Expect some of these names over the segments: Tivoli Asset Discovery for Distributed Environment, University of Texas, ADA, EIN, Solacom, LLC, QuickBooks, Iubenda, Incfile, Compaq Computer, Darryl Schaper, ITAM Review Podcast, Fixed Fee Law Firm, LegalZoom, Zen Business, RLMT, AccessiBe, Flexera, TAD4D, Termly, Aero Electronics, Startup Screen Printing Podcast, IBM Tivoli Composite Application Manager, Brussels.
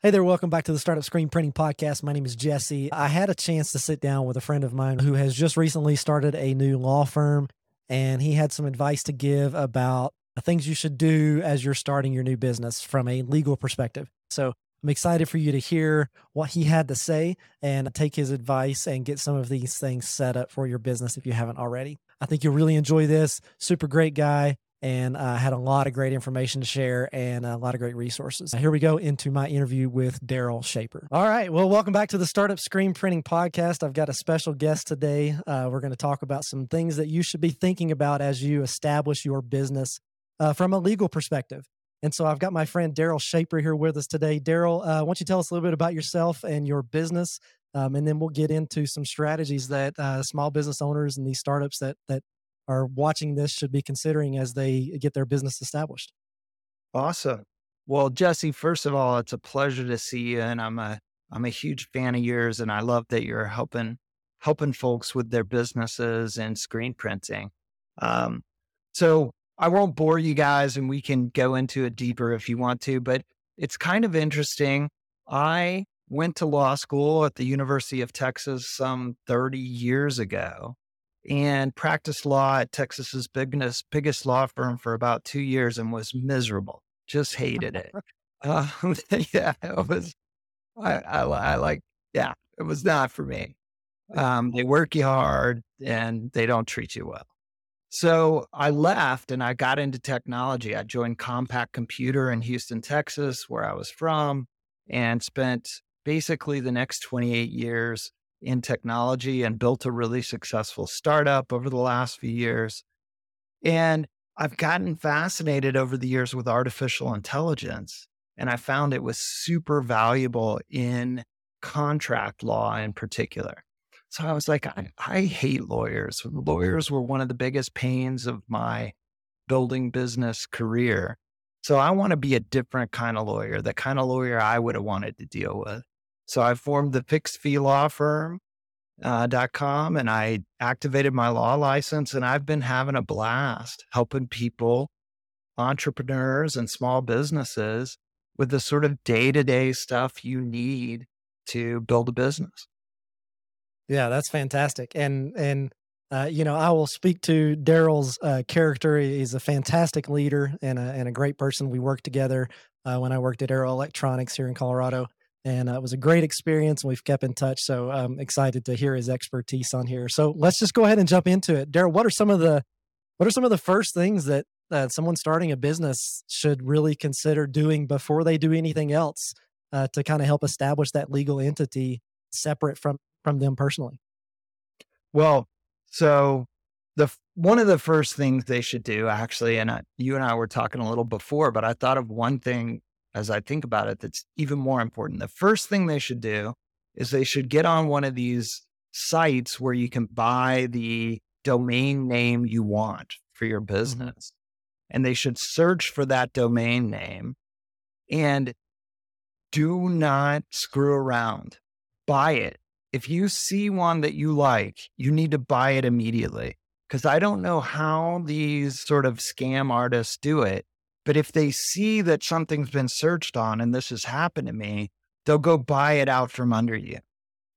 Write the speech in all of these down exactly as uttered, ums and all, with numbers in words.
Hey there, welcome back to the Startup Screen Printing Podcast. My name is Jesse. I had a chance to sit down with a friend of mine who has just recently started a new law firm, and he had some advice to give about things you should do as you're starting your new business from a legal perspective. So I'm excited for you to hear what he had to say and take his advice and get some of these things set up for your business if you haven't already. I think you'll really enjoy this. Super great guy. And I uh, had a lot of great information to share and a lot of great resources. Here we go into my interview with Darryl Schaper. All right. Well, welcome back to the Startup Screen Printing Podcast. I've got a special guest today. Uh, we're going to talk about some things that you should be thinking about as you establish your business uh, from a legal perspective. And so I've got my friend Darryl Schaper here with us today. Darryl, uh, why don't you tell us a little bit about yourself and your business, um, and then we'll get into some strategies that uh, small business owners and these startups that that are watching this should be considering as they get their business established. Awesome. Well, Jesse, first of all, it's a pleasure to see you. And I'm a, I'm a huge fan of yours. And I love that you're helping, helping folks with their businesses and screen printing. Um, so I won't bore you guys, and we can go into it deeper if you want to, but it's kind of interesting. I went to law school at the University of Texas some thirty years ago, and practiced law at Texas's biggest, biggest law firm for about two years and was miserable. Just hated it. Uh, yeah, it was, I, I, I like, yeah, it was not for me. Um, they work you hard and they don't treat you well. So I left and I got into technology. I joined Compaq Computer in Houston, Texas, where I was from, and spent basically the next twenty-eight years in technology and built a really successful startup over the last few years. And I've gotten fascinated over the years with artificial intelligence. And I found it was super valuable in contract law in particular. So I was like, I, I hate lawyers. Lawyers were one of the biggest pains of my building business career. So I want to be a different kind of lawyer, the kind of lawyer I would have wanted to deal with. So I formed the Fixed Fee Law Firm uh, dot com, and I activated my law license, and I've been having a blast helping people, entrepreneurs and small businesses, with the sort of day-to-day stuff you need to build a business. Yeah, that's fantastic. And, and uh, you know, I will speak to Darryl's uh, character. He's a fantastic leader and a, and a great person. We worked together uh, when I worked at Aero Electronics here in Colorado. And uh, it was a great experience. We've kept in touch. So I'm excited to hear his expertise on here. So let's just go ahead and jump into it. Darryl, what are some of the, what are some of the first things that uh, someone starting a business should really consider doing before they do anything else uh, to kind of help establish that legal entity separate from, from them personally? Well, so the, one of the first things they should do actually, and I, you and I were talking a little before, but I thought of one thing as I think about it, that's even more important. The first thing they should do is they should get on one of these sites where you can buy the domain name you want for your business. And they should search for that domain name and do not screw around. Buy it. If you see one that you like, you need to buy it immediately, because I don't know how these sort of scam artists do it. But if they see that something's been searched on and this has happened to me, they'll go buy it out from under you.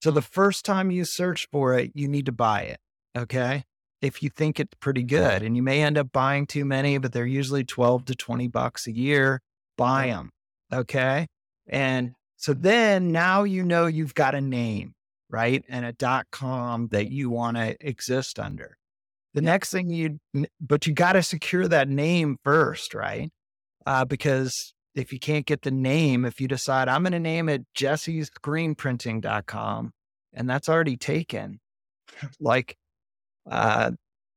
So the first time you search for it, you need to buy it, okay? If you think it's pretty good, and you may end up buying too many, but they're usually twelve to twenty bucks a year, buy them, okay? And so then now you know you've got a name, right? And a dot com that you want to exist under. The next thing you, but you got to secure that name first, right? Uh, because if you can't get the name, if you decide I'm going to name it jessys screen printing dot com, and that's already taken, like, uh,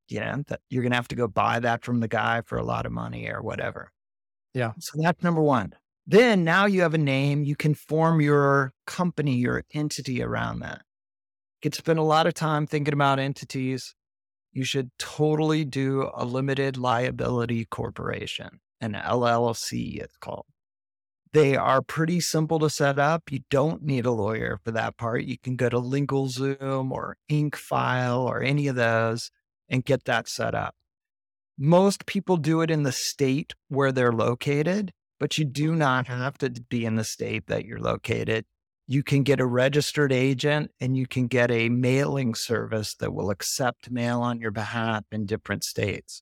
you know, that you're going to have to go buy that from the guy for a lot of money or whatever. Yeah. So that's number one. Then now you have a name, you can form your company, your entity around that. You could spend a lot of time thinking about entities. You should totally do a limited liability corporation. An L L C, it's called. They are pretty simple to set up. You don't need a lawyer for that part. You can go to LegalZoom or Incfile or any of those and get that set up. Most people do it in the state where they're located, but you do not have to be in the state that you're located. You can get a registered agent and you can get a mailing service that will accept mail on your behalf in different states.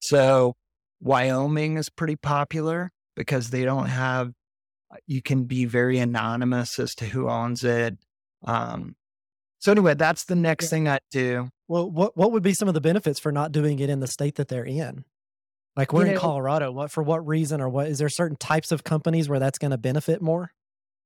So Wyoming is pretty popular because they don't have, you can be very anonymous as to who owns it. Um, so anyway, that's the next yeah. thing I do. Well, what what would be some of the benefits for not doing it in the state that they're in? Like we're you in know, Colorado, what, for what reason or what, is there certain types of companies where that's going to benefit more?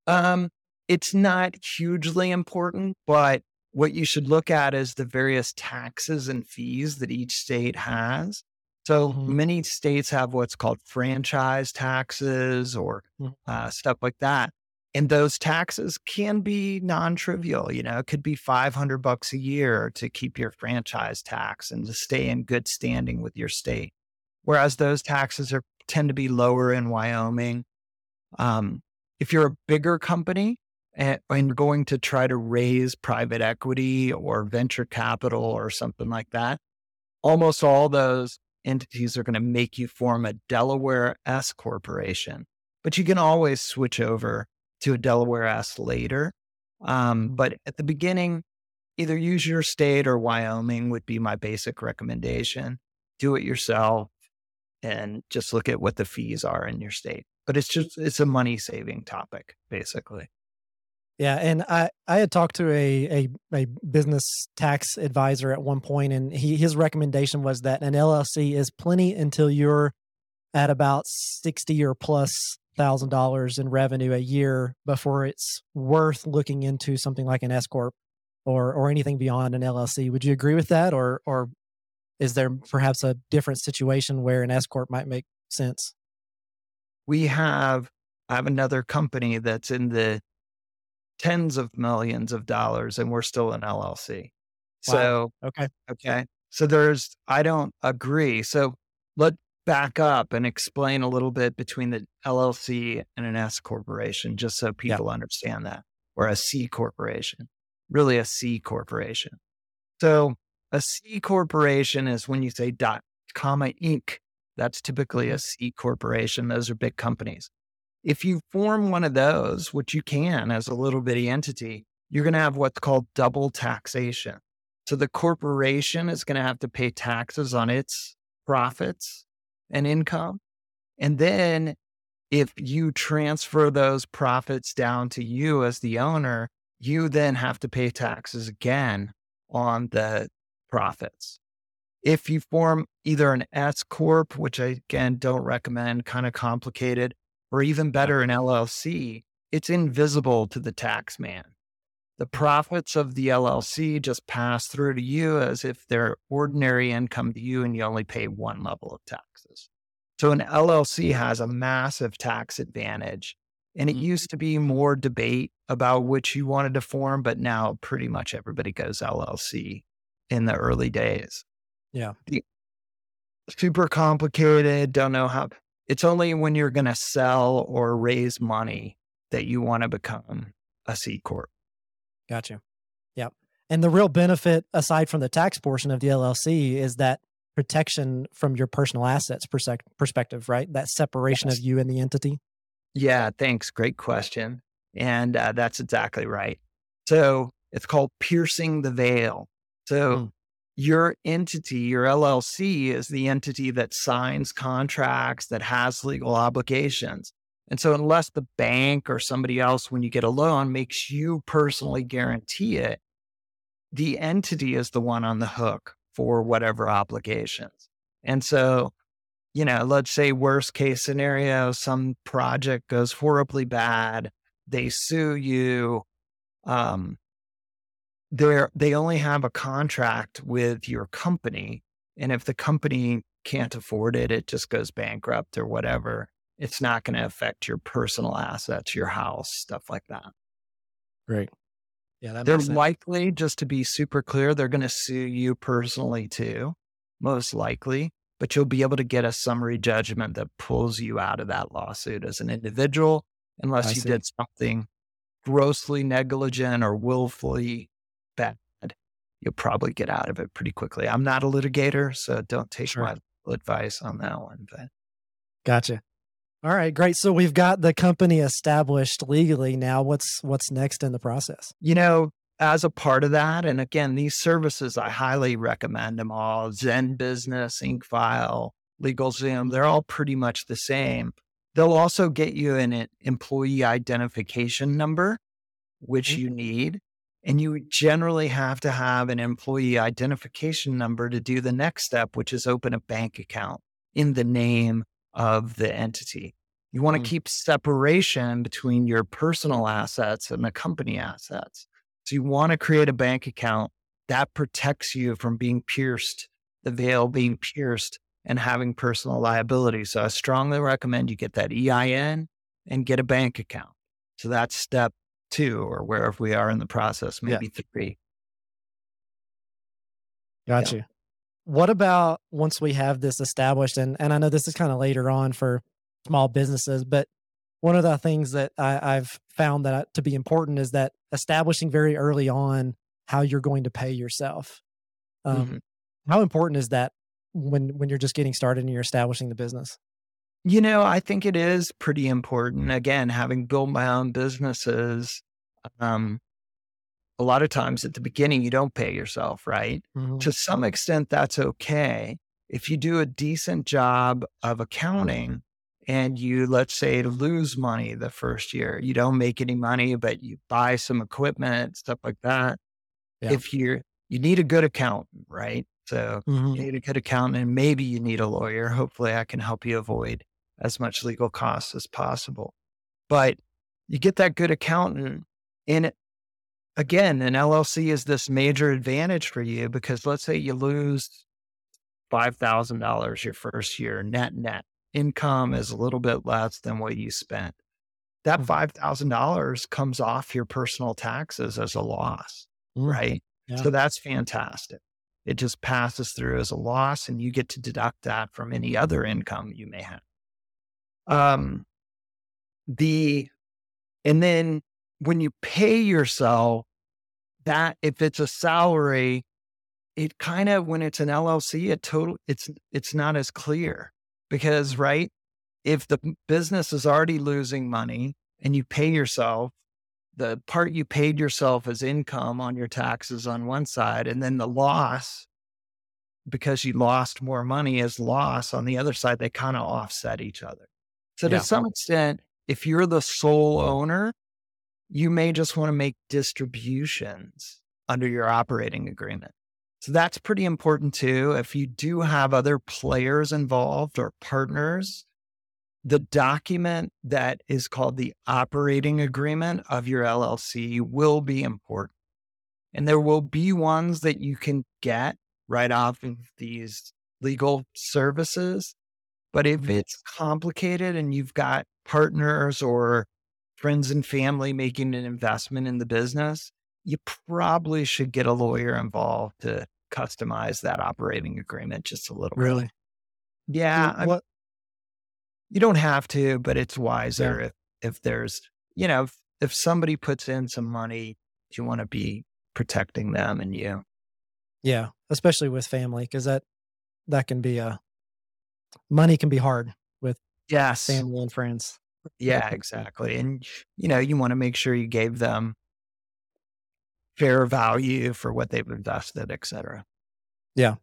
Um, It's not hugely important, but what you should look at is the various taxes and fees that each state has. So mm-hmm. many states have what's called franchise taxes or mm-hmm. uh, stuff like that. And those taxes can be non-trivial. You know, it could be five hundred bucks a year to keep your franchise tax and to stay in good standing with your state. Whereas those taxes are tend to be lower in Wyoming. Um, if you're a bigger company, and you're going to try to raise private equity or venture capital or something like that, almost all those entities are going to make you form a Delaware S corporation. But you can always switch over to a Delaware S later. Um, but at the beginning, either use your state or Wyoming would be my basic recommendation. Do it yourself and just look at what the fees are in your state. But it's just, it's a money-saving topic, basically. Yeah. And I, I had talked to a, a, a business tax advisor at one point, and he, his recommendation was that an L L C is plenty until you're at about sixty or plus thousand dollars in revenue a year before it's worth looking into something like an S corp or, or anything beyond an L L C. Would you agree with that? Or, or is there perhaps a different situation where an S corp might make sense? We have, I have another company that's in the tens of millions of dollars and we're still an L L C. Wow. So, okay. Okay. So there's, I don't agree. So let's back up and explain a little bit between the L L C and an S corporation, just so people yeah. understand that, or a C corporation, really a C corporation. So a C corporation is when you say dot comma Incorporated, that's typically a C corporation. Those are big companies. If you form one of those, which you can as a little bitty entity, you're going to have what's called double taxation. So the corporation is going to have to pay taxes on its profits and income. And then if you transfer those profits down to you as the owner, you then have to pay taxes again on the profits. If you form either an S corp, which I, again, don't recommend, kind of complicated, or even better, an L L C, it's invisible to the tax man. The profits of the L L C just pass through to you as if they're ordinary income to you, and you only pay one level of taxes. So an L L C has a massive tax advantage, and it used to be more debate about which you wanted to form, but now pretty much everybody goes L L C in the early days. Yeah. The, super complicated, don't know how... It's only when you're going to sell or raise money that you want to become a C corp. Gotcha. Yep. And the real benefit, aside from the tax portion of the L L C, is that protection from your personal assets perspective, right? That separation yes. of you and the entity. Yeah. Thanks. Great question. And uh, that's exactly right. So it's called piercing the veil. So. Mm. Your entity, your L L C, is the entity that signs contracts, that has legal obligations. And so unless the bank or somebody else, when you get a loan, makes you personally guarantee it, the entity is the one on the hook for whatever obligations. And so, you know, let's say worst case scenario, some project goes horribly bad, they sue you, um, They're, they only have a contract with your company. And if the company can't afford it, it just goes bankrupt or whatever. It's not going to affect your personal assets, your house, stuff like that. Great. Yeah, that they're makes sense. Likely, just to be super clear, they're going to sue you personally too, most likely. But you'll be able to get a summary judgment that pulls you out of that lawsuit as an individual, unless I you see. did something grossly negligent or willfully bad, you'll probably get out of it pretty quickly. I'm not a litigator, so don't take sure. my advice on that one. But. Gotcha. All right, great. So we've got the company established legally now. What's what's next in the process? You know, as a part of that, and again, these services, I highly recommend them all. Zen Business, Incfile, LegalZoom, they're all pretty much the same. They'll also get you an employee identification number, which you need. And you generally have to have an employee identification number to do the next step, which is open a bank account in the name of the entity. You want to mm-hmm. keep separation between your personal assets and the company assets. So you want to create a bank account that protects you from being pierced, the veil being pierced, and having personal liability. So I strongly recommend you get that E I N and get a bank account. So that's step two, or wherever we are in the process, maybe yeah. three. Gotcha. Yeah. What about once we have this established, and, and I know this is kind of later on for small businesses, but one of the things that I, I've found that I, to be important is that establishing very early on how you're going to pay yourself. Um, mm-hmm. How important is that when when you're just getting started and you're establishing the business? You know, I think it is pretty important. Again, having built my own businesses, um, a lot of times at the beginning, you don't pay yourself, right? Mm-hmm. To some extent, that's okay. If you do a decent job of accounting and you, let's say, lose money the first year, you don't make any money, but you buy some equipment, stuff like that. Yeah. If you're, you need a good accountant, right? So mm-hmm. you need a good accountant, and maybe you need a lawyer. Hopefully I can help you avoid as much legal costs as possible. But you get that good accountant, and again, an L L C is this major advantage for you because let's say you lose five thousand dollars your first year, net net income is a little bit less than what you spent. That five thousand dollars comes off your personal taxes as a loss, right? Yeah. So that's fantastic. It just passes through as a loss and you get to deduct that from any other income you may have. Um, the, and then when you pay yourself, that if it's a salary, it kind of, when it's an L L C, it total, it's, it's not as clear because, right, if the business is already losing money and you pay yourself, the part you paid yourself as income on your taxes on one side, and then the loss, because you lost more money as loss on the other side, they kind of offset each other. So yeah. to some extent, if you're the sole owner, you may just want to make distributions under your operating agreement. So that's pretty important too. If you do have other players involved or partners, the document that is called the operating agreement of your L L C will be important. And there will be ones that you can get right off of these legal services. But if it's complicated and you've got partners or friends and family making an investment in the business, you probably should get a lawyer involved to customize that operating agreement just a little. Really? Bit. Yeah. What? You don't have to, but it's wiser yeah. if, if there's, you know, if, if somebody puts in some money, you want to be protecting them and you. Yeah. Especially with family, because that, that can be a, money can be hard with yes. family and friends. Yeah, exactly. And, you know, you want to make sure you gave them fair value for what they've invested, et cetera. Yeah.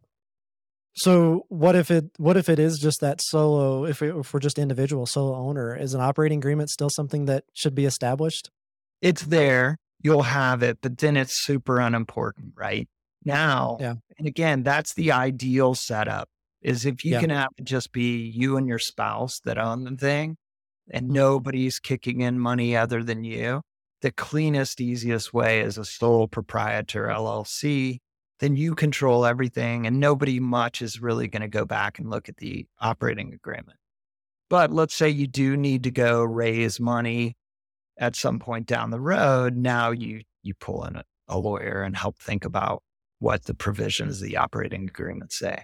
So what if it, what if it is just that solo, if, it, if we're just individual solo owner, is an operating agreement still something that should be established? It's there, you'll have it, but then it's super unimportant right now. Yeah. And again, that's the ideal setup is if you yeah. can have it just be you and your spouse that own the thing and nobody's kicking in money other than you. The cleanest, easiest way is a sole proprietor L L C. Then you control everything and nobody much is really going to go back and look at the operating agreement. But let's say you do need to go raise money at some point down the road. Now you, you pull in a, a lawyer and help think about what the provisions of the operating agreement say.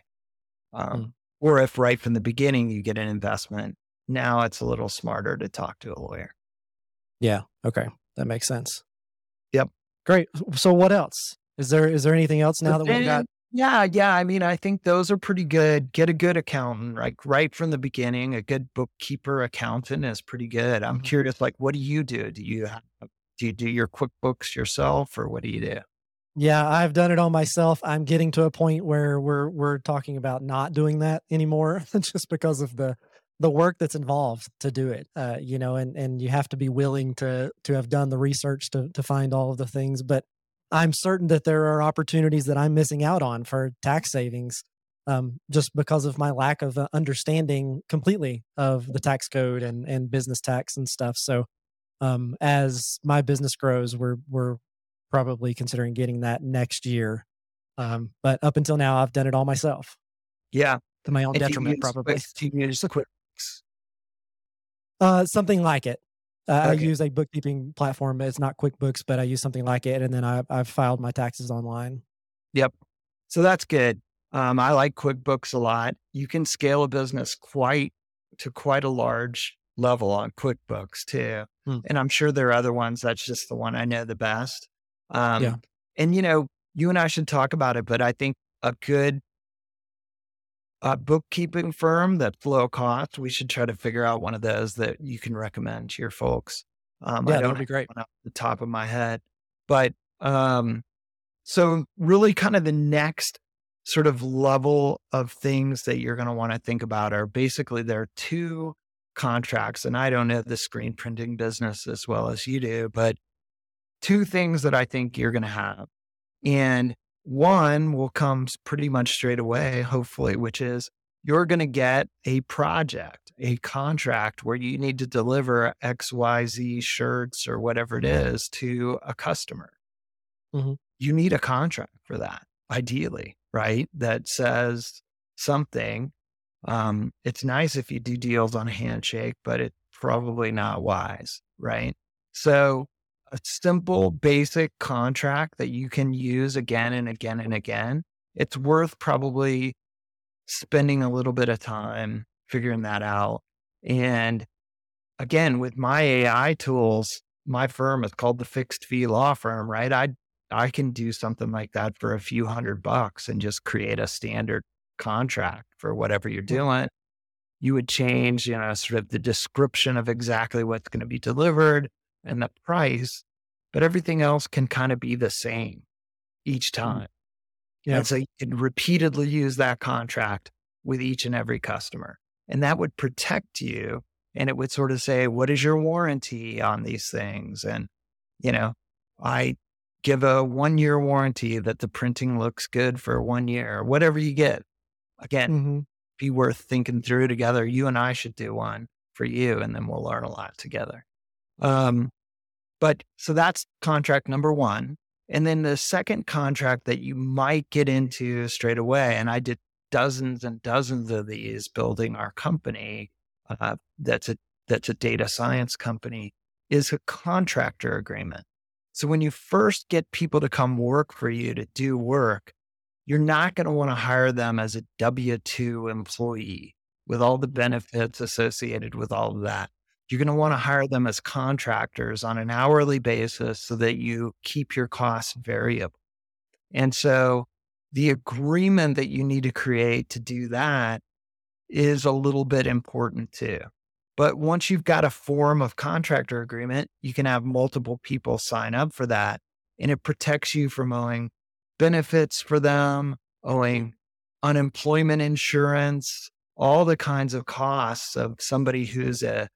Um, or if right from the beginning, you get an investment, now it's a little smarter to talk to a lawyer. Yeah. Okay. That makes sense. Yep. Great. So what else? Is there, is there anything else now that we've got Yeah, yeah. I mean, I think those are pretty good. Get a good accountant, like right from the beginning. A good bookkeeper accountant is pretty good. I'm curious, like, what do you do? Do you have, do you do your QuickBooks yourself, or what do you do? Yeah, I've done it all myself. I'm getting to a point where we're we're talking about not doing that anymore, just because of the the work that's involved to do it. Uh, you know, and and you have to be willing to to have done the research to to find all of the things, but I'm certain that there are opportunities that I'm missing out on for tax savings um, just because of my lack of uh, understanding completely of the tax code and, and business tax and stuff. So um, as my business grows, we're we're probably considering getting that next year. Um, but up until now, I've done it all myself. Yeah. To my own and detriment, you use, probably. Do you use QuickBooks? Uh, something like it. Uh, okay. I use a bookkeeping platform. It's not QuickBooks, but I use something like it. And then I, I've filed my taxes online. Yep. So that's good. Um, I like QuickBooks a lot. You can scale a business quite to quite a large level on QuickBooks too. Hmm. And I'm sure there are other ones. That's just the one I know the best. Um, yeah. And, you know, you and I should talk about it, but I think a good A bookkeeping firm that's low cost, we should try to figure out one of those that you can recommend to your folks. Um, yeah, I don't that'd be great. One off the top of my head, but um, so really, kind of the next sort of level of things that you're going to want to think about are basically there are two contracts, and I don't know the screen printing business as well as you do, but two things that I think you're going to have, and one will come pretty much straight away, hopefully, which is you're going to get a project, a contract where you need to deliver X Y Z shirts or whatever it is to a customer. Mm-hmm. You need a contract for that, ideally, right? That says something. Um, it's nice if you do deals on a handshake, but it's probably not wise, right? So a simple, basic contract that you can use again and again and again, it's worth probably spending a little bit of time figuring that out. And again, with my A I tools, my firm is called the Fixed Fee Law Firm, right? I I can do something like that for a few hundred bucks and just create a standard contract for whatever you're doing. You would change, you know, sort of the description of exactly what's going to be delivered and the price, but everything else can kind of be the same each time. Yeah. And so you can repeatedly use that contract with each and every customer. And that would protect you. And it would sort of say, what is your warranty on these things? And, you know, I give a one-year warranty that the printing looks good for one year, whatever you get. Again, mm-hmm. be worth thinking through together. You and I should do one for you, and then we'll learn a lot together. Um, but so that's contract number one. And then the second contract that you might get into straight away, and I did dozens and dozens of these building our company, uh, that's a, that's a data science company, is a contractor agreement. So when you first get people to come work for you to do work, you're not going to want to hire them as a W two employee with all the benefits associated with all of that. You're going to want to hire them as contractors on an hourly basis so that you keep your costs variable. And so the agreement that you need to create to do that is a little bit important too. But once you've got a form of contractor agreement, you can have multiple people sign up for that. And it protects you from owing benefits for them, owing unemployment insurance, all the kinds of costs of somebody who's a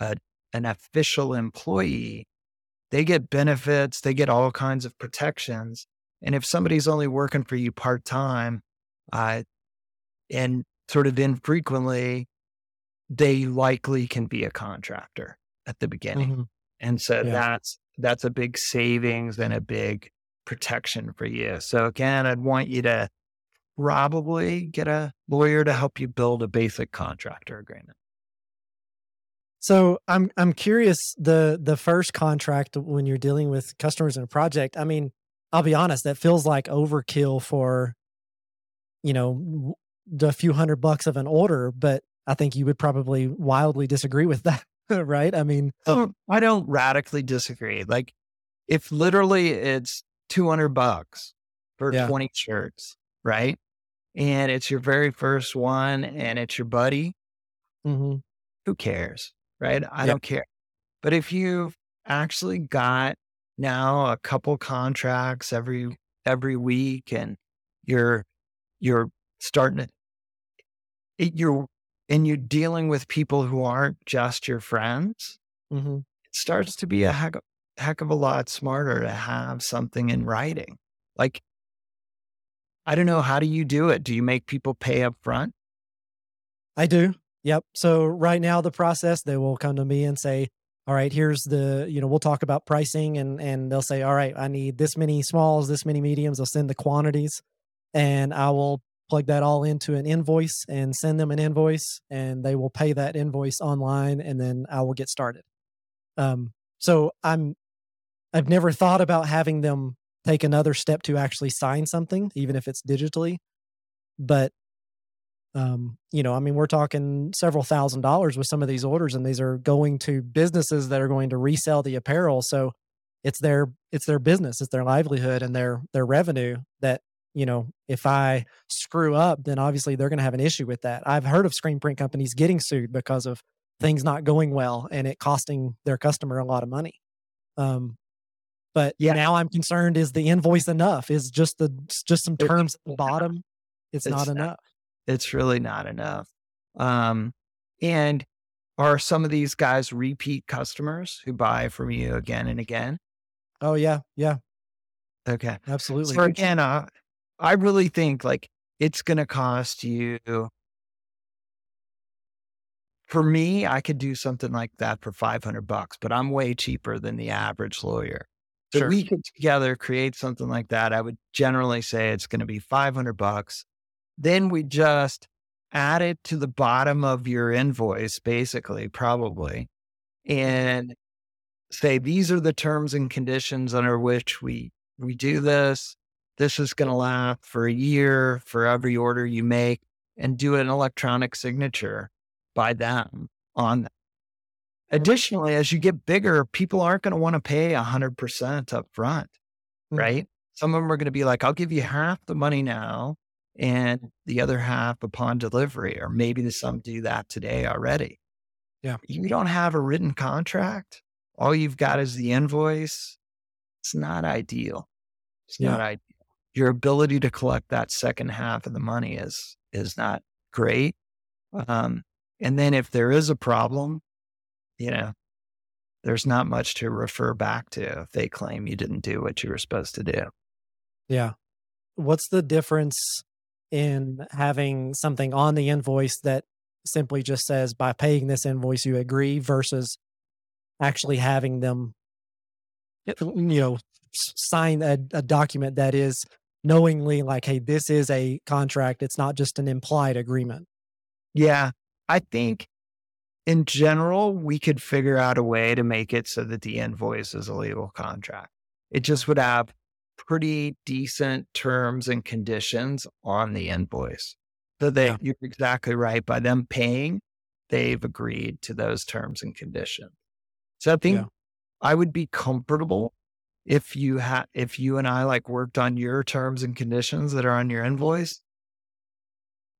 A, an official employee. They get benefits, they get all kinds of protections. And if somebody's only working for you part-time uh, and sort of infrequently, they likely can be a contractor at the beginning. Mm-hmm. And so yeah. that's that's a big savings and a big protection for you. So again, I'd want you to probably get a lawyer to help you build a basic contractor agreement. So I'm I'm curious, the the first contract when you're dealing with customers in a project, I mean, I'll be honest, that feels like overkill for, you know, the few hundred bucks of an order, but I think you would probably wildly disagree with that, right? I mean, um, I don't radically disagree. Like if literally it's two hundred bucks for yeah. twenty shirts, right? And it's your very first one and it's your buddy. Mm-hmm. Who cares, right? I yep. don't care. But if you've actually got now a couple contracts every every week and you're you're starting to, it, you're and you're dealing with people who aren't just your friends, mm-hmm. it starts to be a heck, heck of a lot smarter to have something in writing. Like, I don't know, how do you do it? Do you make people pay up front? I do. Yep. So right now the process, they will come to me and say, all right, here's the, you know, we'll talk about pricing and and they'll say, all right, I need this many smalls, this many mediums. They'll send the quantities and I will plug that all into an invoice and send them an invoice and they will pay that invoice online and then I will get started. Um, so I'm, I've never thought about having them take another step to actually sign something, even if it's digitally, but Um, you know, I mean, we're talking several thousand dollars with some of these orders, and these are going to businesses that are going to resell the apparel. So it's their, it's their business, it's their livelihood and their, their revenue that, you know, if I screw up, then obviously they're going to have an issue with that. I've heard of screen print companies getting sued because of things not going well and it costing their customer a lot of money. Um, but yeah. now I'm concerned, is the invoice enough? Is just the, just some terms at the bottom. It's, it's not enough. Not- It's really not enough. Um, and are some of these guys repeat customers who buy from you again and again? Oh, yeah. Yeah. Okay. Absolutely. So again, uh, I really think like it's going to cost you. For me, I could do something like that for five hundred bucks, but I'm way cheaper than the average lawyer. So sure. we could together create something like that. I would generally say it's going to be five hundred bucks. Then we just add it to the bottom of your invoice, basically, probably, and say, these are the terms and conditions under which we, we do this. This is going to last for a year for every order you make, and do an electronic signature by them on that. Additionally, as you get bigger, people aren't going to want to pay one hundred percent up front, right? Mm-hmm. Some of them are going to be like, I'll give you half the money now and the other half upon delivery, or maybe some do that today already. Yeah. You don't have a written contract. All you've got is the invoice. It's not ideal. It's yeah. not ideal. Your ability to collect that second half of the money is, is not great. Um, and then if there is a problem, you know, there's not much to refer back to if they claim you didn't do what you were supposed to do. Yeah. What's the difference in having something on the invoice that simply just says, by paying this invoice, you agree, versus actually having them, you know, sign a, a document that is knowingly like, hey, this is a contract. It's not just an implied agreement. Yeah. I think in general, we could figure out a way to make it so that the invoice is a legal contract. It just would have pretty decent terms and conditions on the invoice. So they, yeah. you're exactly right. By them paying, they've agreed to those terms and conditions. So I think yeah. I would be comfortable if you had, if you and I like worked on your terms and conditions that are on your invoice,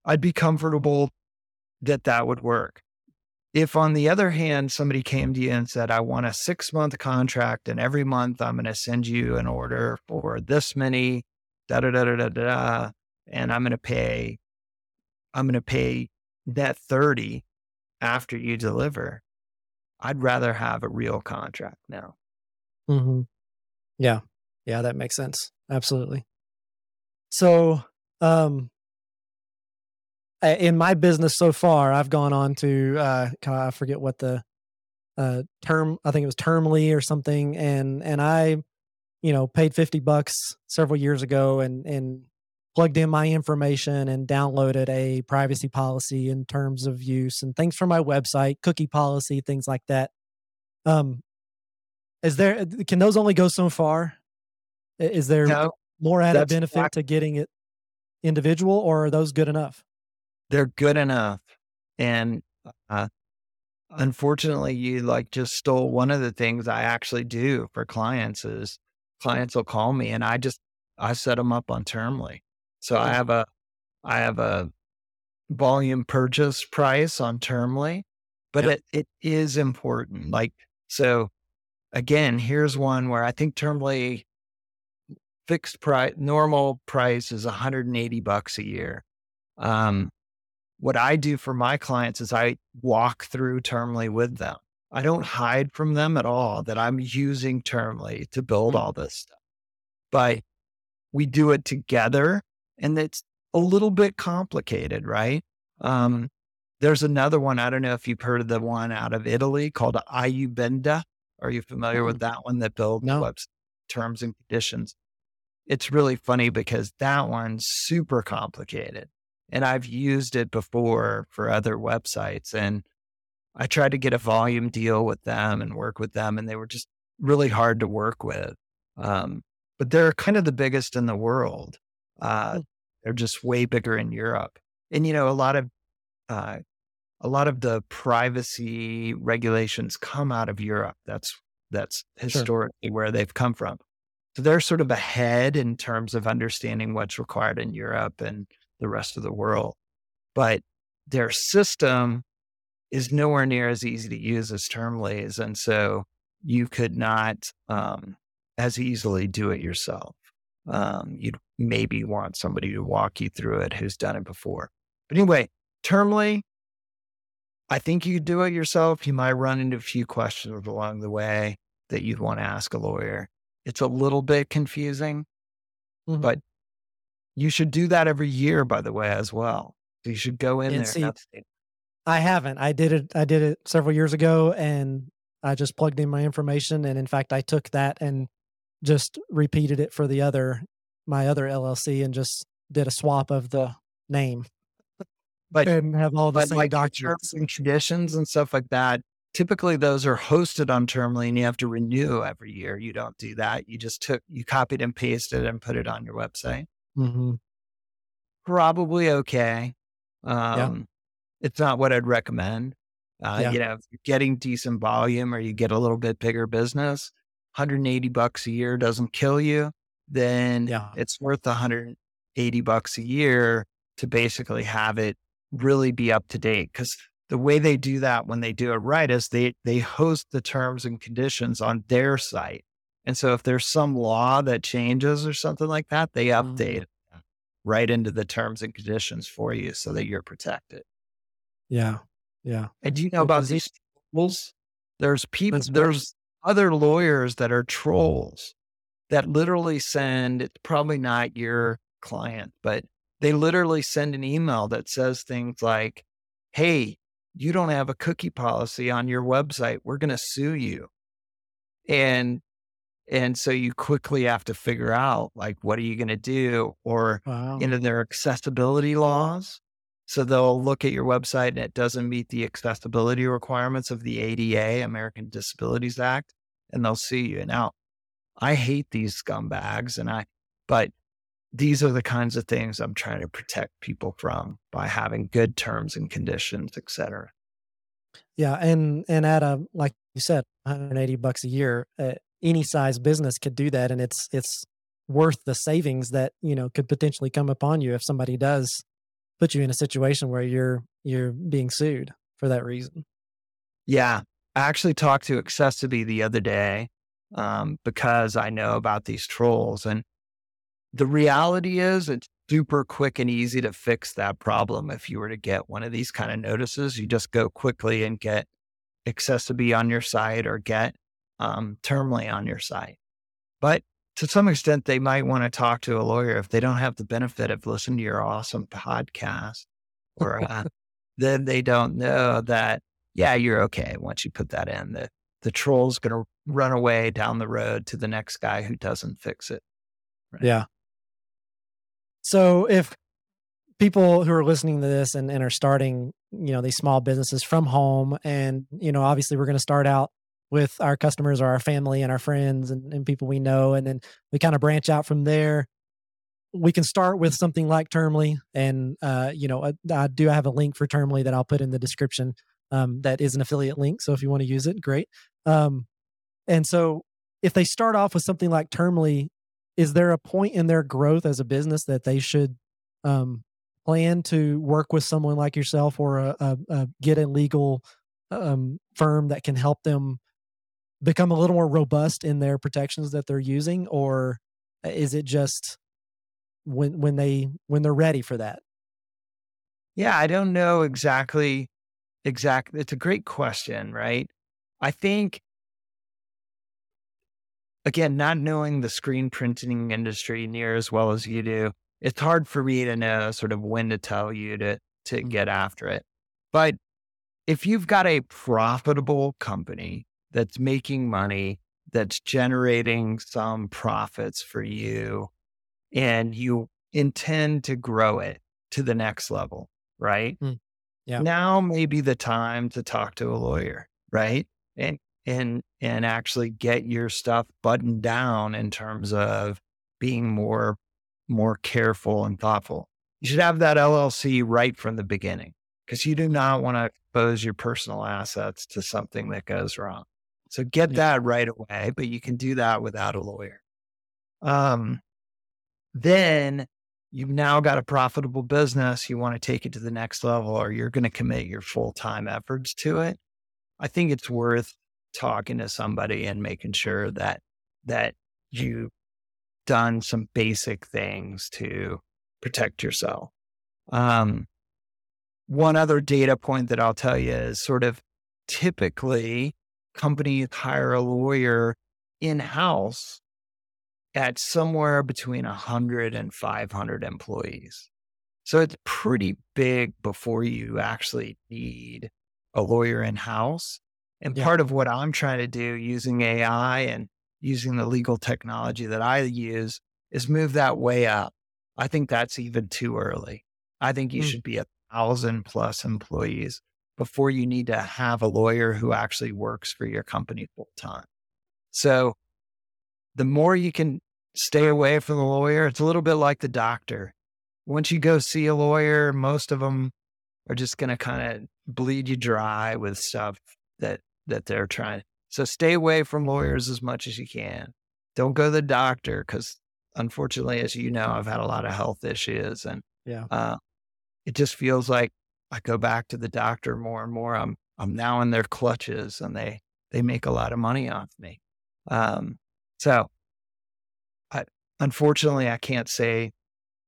I'd be comfortable that that would work. If on the other hand, somebody came to you and said, I want a six month contract and every month I'm going to send you an order for this many, da, da, da, da, da, da, and I'm going to pay, I'm going to pay that thirty after you deliver. I'd rather have a real contract now. Mm-hmm. Yeah. Yeah. That makes sense. Absolutely. So, um, in my business so far, I've gone on to, uh, I forget what the uh, term, I think it was Termly or something. And, and I, you know, paid fifty bucks several years ago and, and plugged in my information and downloaded a privacy policy and terms of use and things for my website, cookie policy, things like that. Um, is there, can those only go so far? Is there no, more added benefit not- to getting it individual, or are those good enough? They're good enough. And uh, unfortunately, you like just stole one of the things I actually do for clients. Is clients will call me and I just, I set them up on Termly. So I have a I have a volume purchase price on Termly, but yep. it, it is important. Like, so again, here's one where I think Termly fixed price, normal price is one hundred eighty bucks a year. Um, what I do for my clients is I walk through Termly with them. I don't hide from them at all that I'm using Termly to build all this stuff, but we do it together, and it's a little bit complicated, right? Um, there's another one. I don't know if you've heard of the one out of Italy called Iubenda. Are you familiar mm-hmm. with that one that builds no. webs, terms and conditions? It's really funny because that one's super complicated, and I've used it before for other websites, and I tried to get a volume deal with them and work with them, and they were just really hard to work with. Um, but they're kind of the biggest in the world. Uh, they're just way bigger in Europe. And, you know, a lot of, uh, a lot of the privacy regulations come out of Europe. That's, that's historically sure. where they've come from. So they're sort of ahead in terms of understanding what's required in Europe and the rest of the world, but their system is nowhere near as easy to use as Termly is. And so you could not um, as easily do it yourself. Um, you'd maybe want somebody to walk you through it who's done it before. But anyway, Termly, I think you could do it yourself. You might run into a few questions along the way that you'd want to ask a lawyer. It's a little bit confusing, mm-hmm. but you should do that every year, by the way, as well. So you should go in and there. See, I haven't. I did it. I did it several years ago, and I just plugged in my information. And in fact, I took that and just repeated it for the other, my other L L C, and just did a swap of the name. But and have all the same like documents and traditions and stuff like that. Typically, those are hosted on Termly, and you have to renew every year. You don't do that. You just took, you copied and pasted and put it on your website. Mm-hmm. Probably okay. Um, yeah. It's not what I'd recommend. Uh, yeah. You know, if you're getting decent volume or you get a little bit bigger business, one hundred eighty bucks a year doesn't kill you, then yeah. it's worth one hundred eighty bucks a year to basically have it really be up to date. Because the way they do that when they do it right is they, they host the terms and conditions on their site. And so if there's some law that changes or something like that, they update mm-hmm. it right into the terms and conditions for you so that you're protected. Yeah. Yeah. And do you know but about these trolls? There's people, there's other lawyers that are trolls that literally send, it's probably not your client, but they literally send an email that says things like, hey, you don't have a cookie policy on your website. We're going to sue you. And, and so you quickly have to figure out like, what are you going to do? Or wow. into their accessibility laws. So they'll look at your website and it doesn't meet the accessibility requirements of the A D A, American Disabilities Act, and they'll sue you. Now, I hate these scumbags, and I, but these are the kinds of things I'm trying to protect people from by having good terms and conditions, et cetera. Yeah. And, and at a, like you said, one hundred eighty bucks a year, uh, any size business could do that. And it's, it's worth the savings that, you know, could potentially come upon you if somebody does put you in a situation where you're you're being sued for that reason. Yeah. I actually talked to AccessiBe the other day um, because I know about these trolls. And the reality is it's super quick and easy to fix that problem. If you were to get one of these kind of notices, you just go quickly and get AccessiBe on your site or get um, Termly on your site. But to some extent, they might want to talk to a lawyer if they don't have the benefit of listening to your awesome podcast, or uh, then they don't know that, yeah, you're okay. Once you put that in, the, the troll's going to run away down the road to the next guy who doesn't fix it. Right? Yeah. So if people who are listening to this and, and are starting, you know, these small businesses from home, and, you know, obviously we're going to start out with our customers or our family and our friends and, and people we know. And then we kind of branch out from there. We can start with something like Termly. And, uh, you know, I, I do have a link for Termly that I'll put in the description. Um, that is an affiliate link. So if you want to use it, great. Um, and so if they start off with something like Termly, is there a point in their growth as a business that they should um, plan to work with someone like yourself, or a, a, a get a legal um, firm that can help them become a little more robust in their protections that they're using? Or is it just when when they when they're ready for that? Yeah, I don't know exactly. Exactly. It's a great question, right? I think, again, not knowing the screen printing industry near as well as you do, it's hard for me to know sort of when to tell you to, to mm-hmm. get after it. But if you've got a profitable company that's making money, that's generating some profits for you, and you intend to grow it to the next level, right? Mm. Yeah. Now may be the time to talk to a lawyer, right? And and and actually get your stuff buttoned down in terms of being more more careful and thoughtful. You should have that L L C right from the beginning, because you do not want to expose your personal assets to something that goes wrong. So get yeah. that right away, but you can do that without a lawyer. Um, then you've now got a profitable business. You want to take it to the next level, or you're going to commit your full-time efforts to it. I think it's worth talking to somebody and making sure that, that you've done some basic things to protect yourself. Um, one other data point that I'll tell you is sort of typically companies hire a lawyer in-house at somewhere between one hundred and five hundred employees. So it's pretty big before you actually need a lawyer in-house. And yeah. part of what I'm trying to do using A I and using the legal technology that I use is move that way up. I think that's even too early. I think you mm-hmm. should be a thousand plus employees before you need to have a lawyer who actually works for your company full time. So the more you can stay away from the lawyer, it's a little bit like the doctor. Once you go see a lawyer, most of them are just going to kind of bleed you dry with stuff that, that they're trying. So stay away from lawyers as much as you can. Don't go to the doctor, because unfortunately, as you know, I've had a lot of health issues, and yeah. uh, it just feels like I go back to the doctor more and more. I'm, I'm now in their clutches, and they, they make a lot of money off me. Um, So, I, unfortunately, I can't say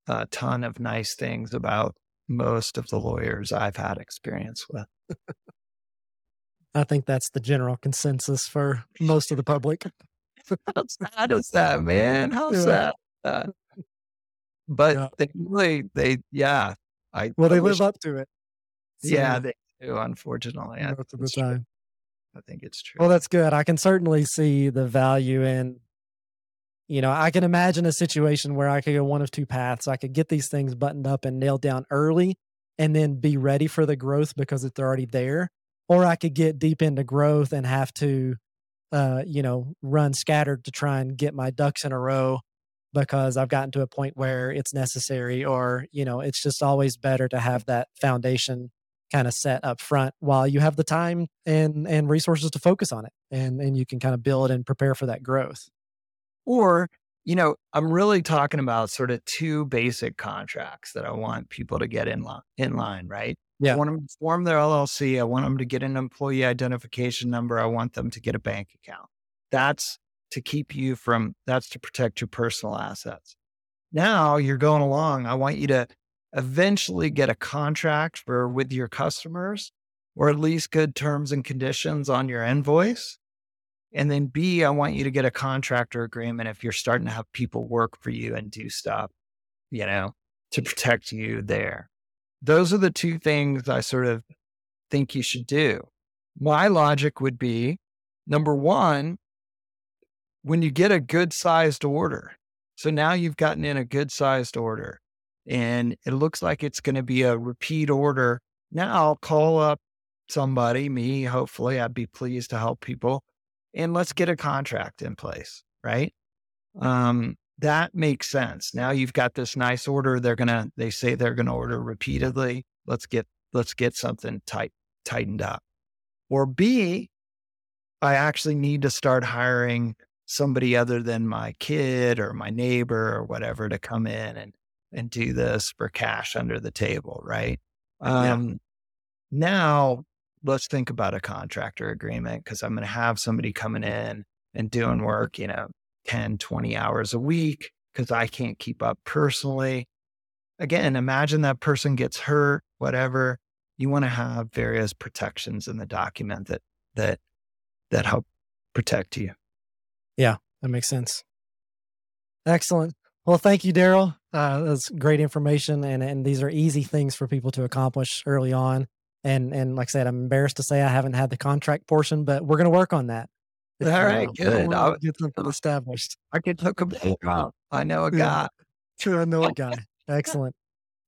a ton of nice things about most of the lawyers I've had experience with. I think that's the general consensus for most of the public. How sad is that, man? How sad is that? But yeah. they really, they, yeah. I, well, they I live wish, up to it. So. Yeah, they do, unfortunately. Most of the time. I think it's true. Well, that's good. I can certainly see the value in, you know, I can imagine a situation where I could go one of two paths. I could get these things buttoned up and nailed down early and then be ready for the growth because it's already there. Or I could get deep into growth and have to, uh, you know, run scattered to try and get my ducks in a row because I've gotten to a point where it's necessary, or, you know, it's just always better to have that foundation kind of set up front while you have the time and, and resources to focus on it. And, and you can kind of build and prepare for that growth. Or, you know, I'm really talking about sort of two basic contracts that I want people to get in line, in line, right? Yeah. I want them to form their L L C. I want them to get an employee identification number. I want them to get a bank account. That's to keep you from, that's to protect your personal assets. Now you're going along. I want you to eventually get a contract for with your customers, or at least good terms and conditions on your invoice. And then B, I want you to get a contract or agreement if you're starting to have people work for you and do stuff, you know, to protect you there. Those are the two things I sort of think you should do. My logic would be, number one, when you get a good sized order. So now you've gotten in a good sized order, and it looks like it's going to be a repeat order. Now I'll call up somebody, me, hopefully I'd be pleased to help people, and let's get a contract in place, right? Um, that makes sense. Now you've got this nice order. They're going to, they say they're going to order repeatedly. Let's get, let's get something tight, tightened up. Or B, I actually need to start hiring somebody other than my kid or my neighbor or whatever to come in and and do this for cash under the table, right? Um, yeah. Now, let's think about a contractor agreement, because I'm going to have somebody coming in and doing work, you know, ten, twenty hours a week because I can't keep up personally. Again, imagine that person gets hurt, whatever. You want to have various protections in the document that that that help protect you. Yeah, that makes sense. Excellent. Well, thank you, Darryl. Uh, that's great information, and and these are easy things for people to accomplish early on. And and like I said, I'm embarrassed to say I haven't had the contract portion, but we're going to work on that. All uh, right, good. I'll get something established. I could hook a book up. I know a guy. Sure, I know a guy. Excellent.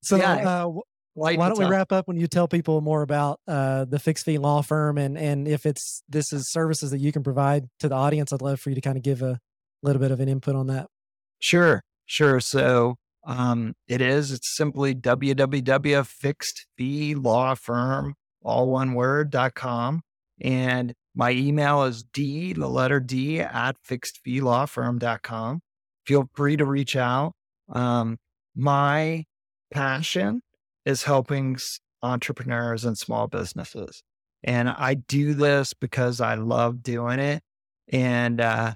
So yeah, uh, why don't we wrap up when you tell people more about uh, the Fixed Fee Law Firm, and and if it's this is services that you can provide to the audience, I'd love for you to kind of give a little bit of an input on that. Sure, sure. So um, it is. It's simply w w w dot fixed fee law firm, all one word, dot com. And my email is d, the letter d, at fixed fee law firm dot com. Feel free to reach out. Um, My passion is helping entrepreneurs and small businesses. And I do this because I love doing it. And uh,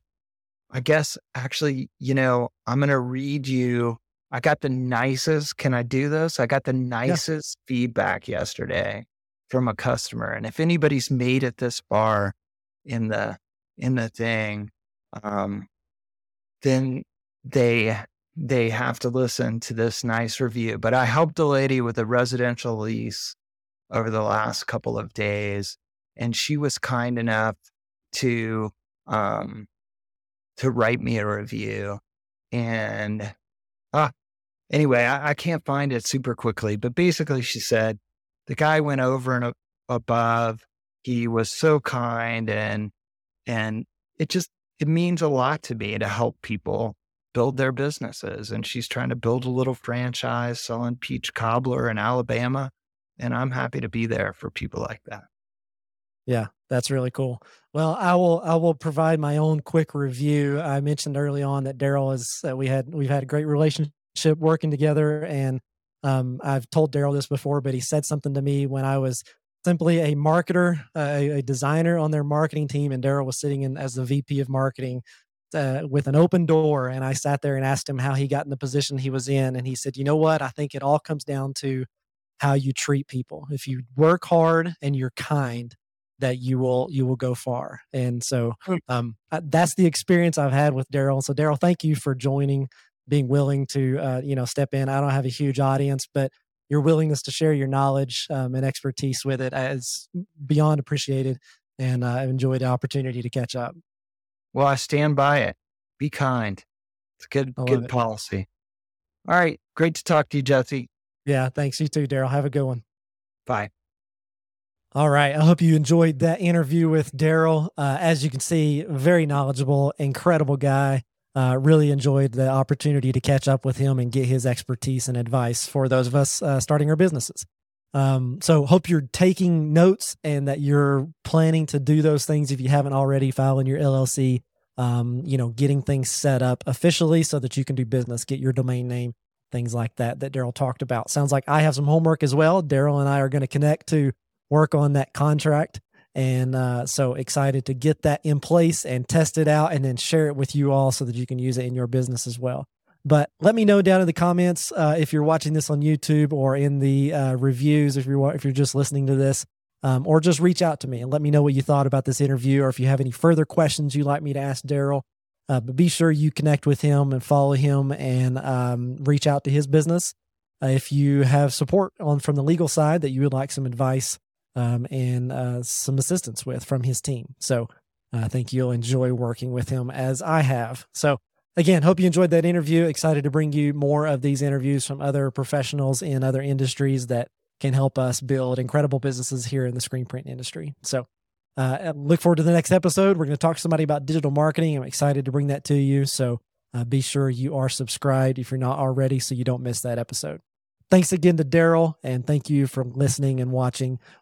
I guess actually, you know, I'm going to read you. I got the nicest. Can I do this? I got the nicest yeah. feedback yesterday from a customer. And if anybody's made it this far in the, in the thing, um, then they... they have to listen to this nice review. But I helped a lady with a residential lease over the last couple of days, and she was kind enough to um, to write me a review. And ah, anyway, I, I can't find it super quickly, but basically she said, the guy went over and above. He was so kind, and and it just, it means a lot to me to help people build their businesses. And she's trying to build a little franchise selling peach cobbler in Alabama. And I'm happy to be there for people like that. Yeah, that's really cool. Well, I will, I will provide my own quick review. I mentioned early on that Darryl is, that we had, we've had a great relationship working together. And um, I've told Darryl this before, but he said something to me when I was simply a marketer, uh, a, a designer on their marketing team. And Darryl was sitting in as the V P of marketing, Uh, with an open door. And I sat there and asked him how he got in the position he was in. And he said, you know what? I think it all comes down to how you treat people. If you work hard and you're kind, that you will, you will go far. And so um, I, that's the experience I've had with Darryl. So Darryl, thank you for joining, being willing to, uh, you know, step in. I don't have a huge audience, but your willingness to share your knowledge um, and expertise with it is beyond appreciated. And uh, I've enjoyed the opportunity to catch up. Well, I stand by it. Be kind. It's a good, good it. policy. All right. Great to talk to you, Jesse. Yeah. Thanks. You too, Darryl. Have a good one. Bye. All right. I hope you enjoyed that interview with Darryl. Uh, as you can see, very knowledgeable, incredible guy. Uh, really enjoyed the opportunity to catch up with him and get his expertise and advice for those of us uh, starting our businesses. Um, so hope you're taking notes and that you're planning to do those things. If you haven't already, filing your L L C, um, you know, getting things set up officially so that you can do business, get your domain name, things like that, that Darryl talked about. Sounds like I have some homework as well. Darryl and I are going to connect to work on that contract. And, uh, so excited to get that in place and test it out and then share it with you all so that you can use it in your business as well. But let me know down in the comments uh, if you're watching this on YouTube or in the uh, reviews, if you're, if you're just listening to this, um, or just reach out to me and let me know what you thought about this interview, or if you have any further questions you'd like me to ask Darryl. Uh, but be sure you connect with him and follow him and um, reach out to his business. Uh, if you have support on from the legal side that you would like some advice um, and uh, some assistance with from his team. So uh, I think you'll enjoy working with him as I have. So again, hope you enjoyed that interview. Excited to bring you more of these interviews from other professionals in other industries that can help us build incredible businesses here in the screen print industry. So uh, look forward to the next episode. We're going to talk to somebody about digital marketing. I'm excited to bring that to you. So uh, be sure you are subscribed if you're not already so you don't miss that episode. Thanks again to Darryl, and thank you for listening and watching.